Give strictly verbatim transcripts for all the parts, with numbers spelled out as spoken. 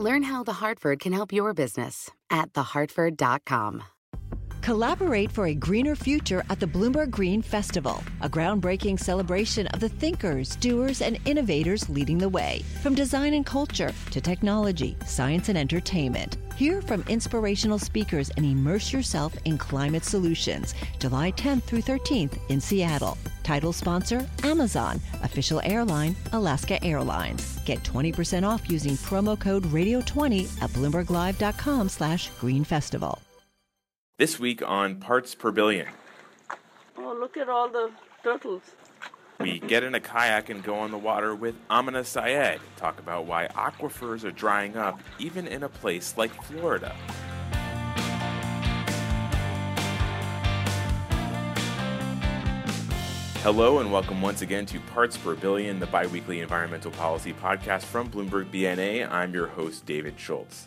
Learn how The Hartford can help your business at the hartford dot com. Collaborate for a greener future at the Bloomberg Green Festival, a groundbreaking celebration of the thinkers, doers, and innovators leading the way. From design and culture to technology, science, and entertainment. Hear from inspirational speakers and immerse yourself in climate solutions, July tenth through thirteenth in Seattle. Title sponsor, Amazon. Official airline, Alaska Airlines. Get twenty percent off using promo code radio twenty at bloomberg live dot com slash green festival. This week on Parts Per Billion. Oh, look at all the turtles. We get in a kayak and go on the water with Amina Syed. Talk about why aquifers are drying up, even in a place like Florida. Hello and welcome once again to Parts Per Billion, the bi-weekly environmental policy podcast from Bloomberg B N A. I'm your host, David Schultz.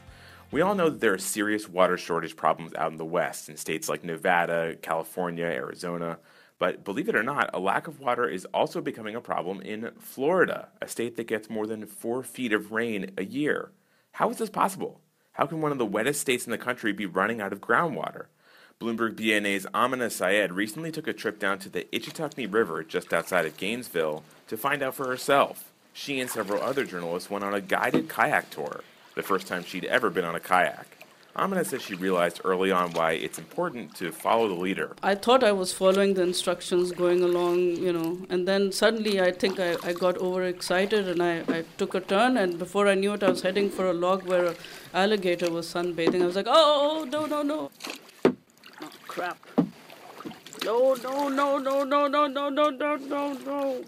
We all know that there are serious water shortage problems out in the West, in states like Nevada, California, Arizona. But believe it or not, a lack of water is also becoming a problem in Florida, a state that gets more than four feet of rain a year. How is this possible? How can one of the wettest states in the country be running out of groundwater? Bloomberg B N A's Amina Syed recently took a trip down to the Ichetucknee River just outside of Gainesville to find out for herself. She and several other journalists went on a guided kayak tour, the first time she'd ever been on a kayak. Amina says she realized early on why it's important to follow the leader. I thought I was following the instructions going along, you know, and then suddenly I think I, I got overexcited and I, I took a turn, and before I knew it, I was heading for a log where an alligator was sunbathing. I was like, oh, no, no, no. Oh, crap. No, no, no, no, no, no, no, no, no, no, no.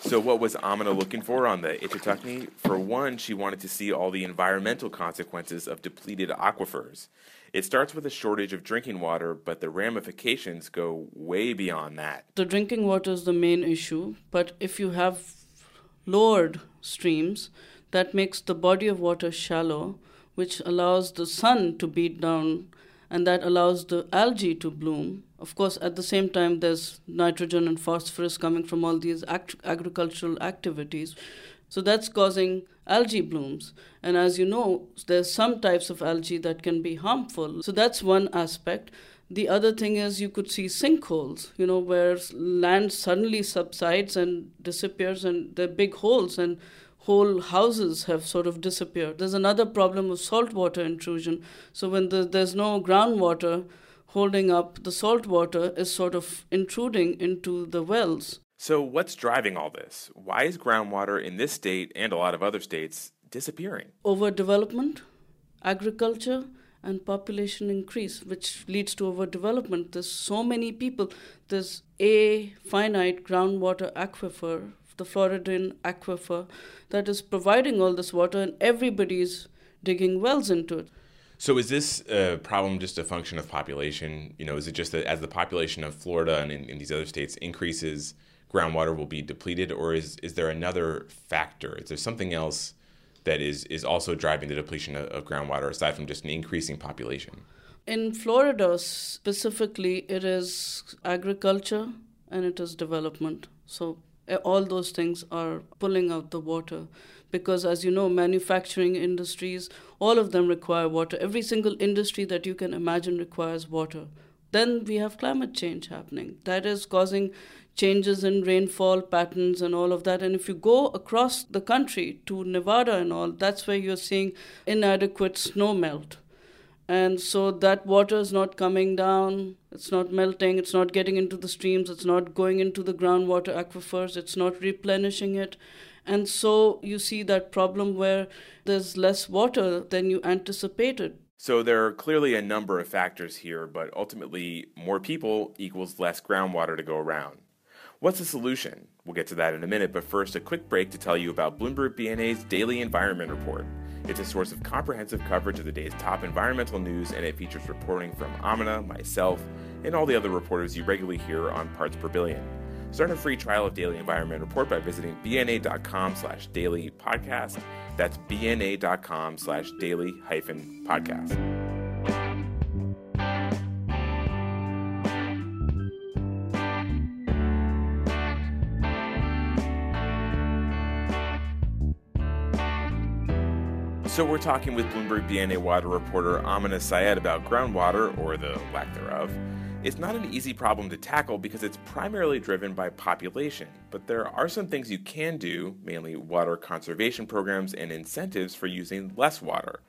So what was Amina looking for on the Ichetucknee? For one, she wanted to see all the environmental consequences of depleted aquifers. It starts with a shortage of drinking water, but the ramifications go way beyond that. The drinking water is the main issue, but if you have lowered streams, that makes the body of water shallow, which allows the sun to beat down, and that allows the algae to bloom. Of course, at the same time, there's nitrogen and phosphorus coming from all these act- agricultural activities. So that's causing algae blooms. And as you know, there's some types of algae that can be harmful. So that's one aspect. The other thing is you could see sinkholes, you know, where land suddenly subsides and disappears, and there are big holes, and whole houses have sort of disappeared. There's another problem of saltwater intrusion. So when the, there's no groundwater holding up, the saltwater is sort of intruding into the wells. So what's driving all this? Why is groundwater in this state and a lot of other states disappearing? Overdevelopment, agriculture, and population increase, which leads to overdevelopment. There's so many people. There's a finite groundwater aquifer, the Floridian aquifer, that is providing all this water, and everybody's digging wells into it. So is this uh, problem just a function of population? You know, is it just that as the population of Florida and in, in these other states increases, groundwater will be depleted, or is, is there another factor? Is there something else that is, is also driving the depletion of, of groundwater aside from just an increasing population? In Florida specifically, it is agriculture and it is development. So all those things are pulling out the water because, as you know, manufacturing industries, all of them require water. Every single industry that you can imagine requires water. Then we have climate change happening. That is causing changes in rainfall patterns and all of that. And if you go across the country to Nevada and all, that's where you're seeing inadequate snow melt. And so that water is not coming down, it's not melting, it's not getting into the streams, it's not going into the groundwater aquifers, it's not replenishing it. And so you see that problem where there's less water than you anticipated. So there are clearly a number of factors here, but ultimately more people equals less groundwater to go around. What's the solution? We'll get to that in a minute, but first a quick break to tell you about Bloomberg B N A's Daily Environment Report. It's a source of comprehensive coverage of the day's top environmental news, and it features reporting from Amina, myself, and all the other reporters you regularly hear on Parts Per Billion. Start a free trial of Daily Environment Report by visiting bna.com slash daily podcast. That's bna.com slash daily hyphen podcast. So we're talking with Bloomberg B N A water reporter Amina Syed about groundwater, or the lack thereof. It's not an easy problem to tackle because it's primarily driven by population, but there are some things you can do, mainly water conservation programs and incentives for using less water.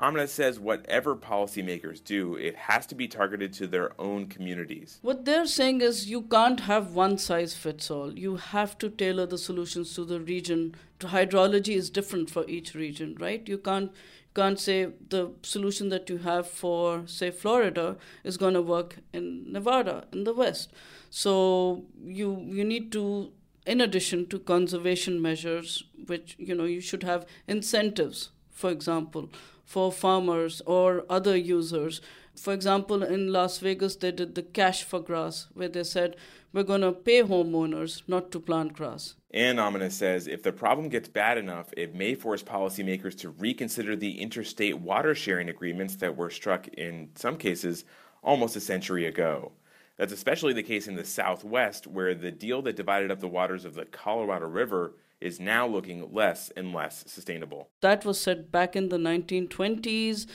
Amina says whatever policymakers do, it has to be targeted to their own communities. What they're saying is you can't have one size fits all. You have to tailor the solutions to the region. Hydrology is different for each region, right? You can't, can't say the solution that you have for, say, Florida is going to work in Nevada, in the West. So you you need to, in addition to conservation measures, which, you know, you should have incentives, for example, for farmers or other users. For example, in Las Vegas, they did the Cash for Grass, where they said, we're going to pay homeowners not to plant grass. And Amina says if the problem gets bad enough, it may force policymakers to reconsider the interstate water sharing agreements that were struck, in some cases, almost a century ago. That's especially the case in the Southwest, where the deal that divided up the waters of the Colorado River is now looking less and less sustainable. That was said back in the nineteen twenties,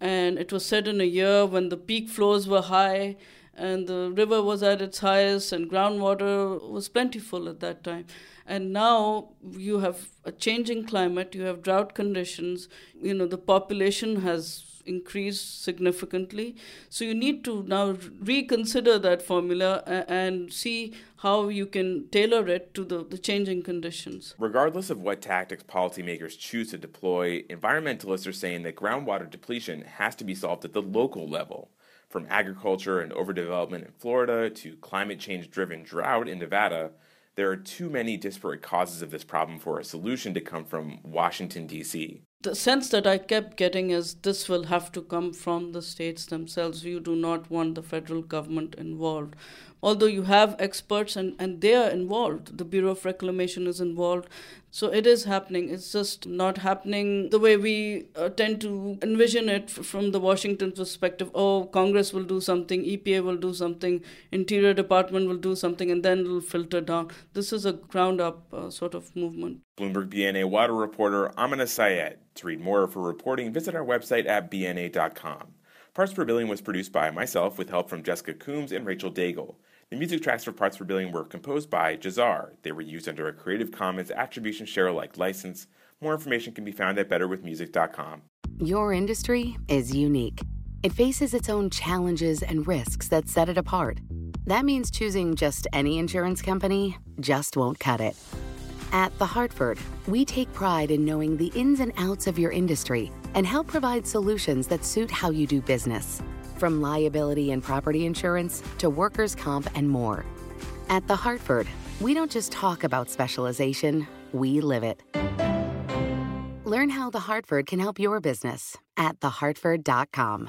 and it was said in a year when the peak flows were high and the river was at its highest and groundwater was plentiful at that time. And now you have a changing climate, you have drought conditions, you know, the population has increased significantly. So you need to now reconsider that formula and see how you can tailor it to the, the changing conditions. Regardless of what tactics policymakers choose to deploy, environmentalists are saying that groundwater depletion has to be solved at the local level. From agriculture and overdevelopment in Florida to climate change-driven drought in Nevada, there are too many disparate causes of this problem for a solution to come from Washington, D C The sense that I kept getting is this will have to come from the states themselves. You do not want the federal government involved. Although you have experts and, and they are involved. The Bureau of Reclamation is involved. So it is happening. It's just not happening the way we uh, tend to envision it f- from the Washington perspective. Oh, Congress will do something, E P A will do something, Interior Department will do something, and then it will filter down. This is a ground-up uh, sort of movement. Bloomberg B N A water reporter Amina Syed. To read more of her reporting, visit our website at b n a dot com. Parts Per Billion was produced by myself with help from Jessica Coombs and Rachel Daigle. The music tracks for Parts Per Billion were composed by Jazar. They were used under a Creative Commons Attribution Share-alike license. More information can be found at better with music dot com. Your industry is unique. It faces its own challenges and risks that set it apart. That means choosing just any insurance company just won't cut it. At The Hartford, we take pride in knowing the ins and outs of your industry and help provide solutions that suit how you do business, from liability and property insurance to workers' comp and more. At The Hartford, we don't just talk about specialization, we live it. Learn how The Hartford can help your business at the hartford dot com.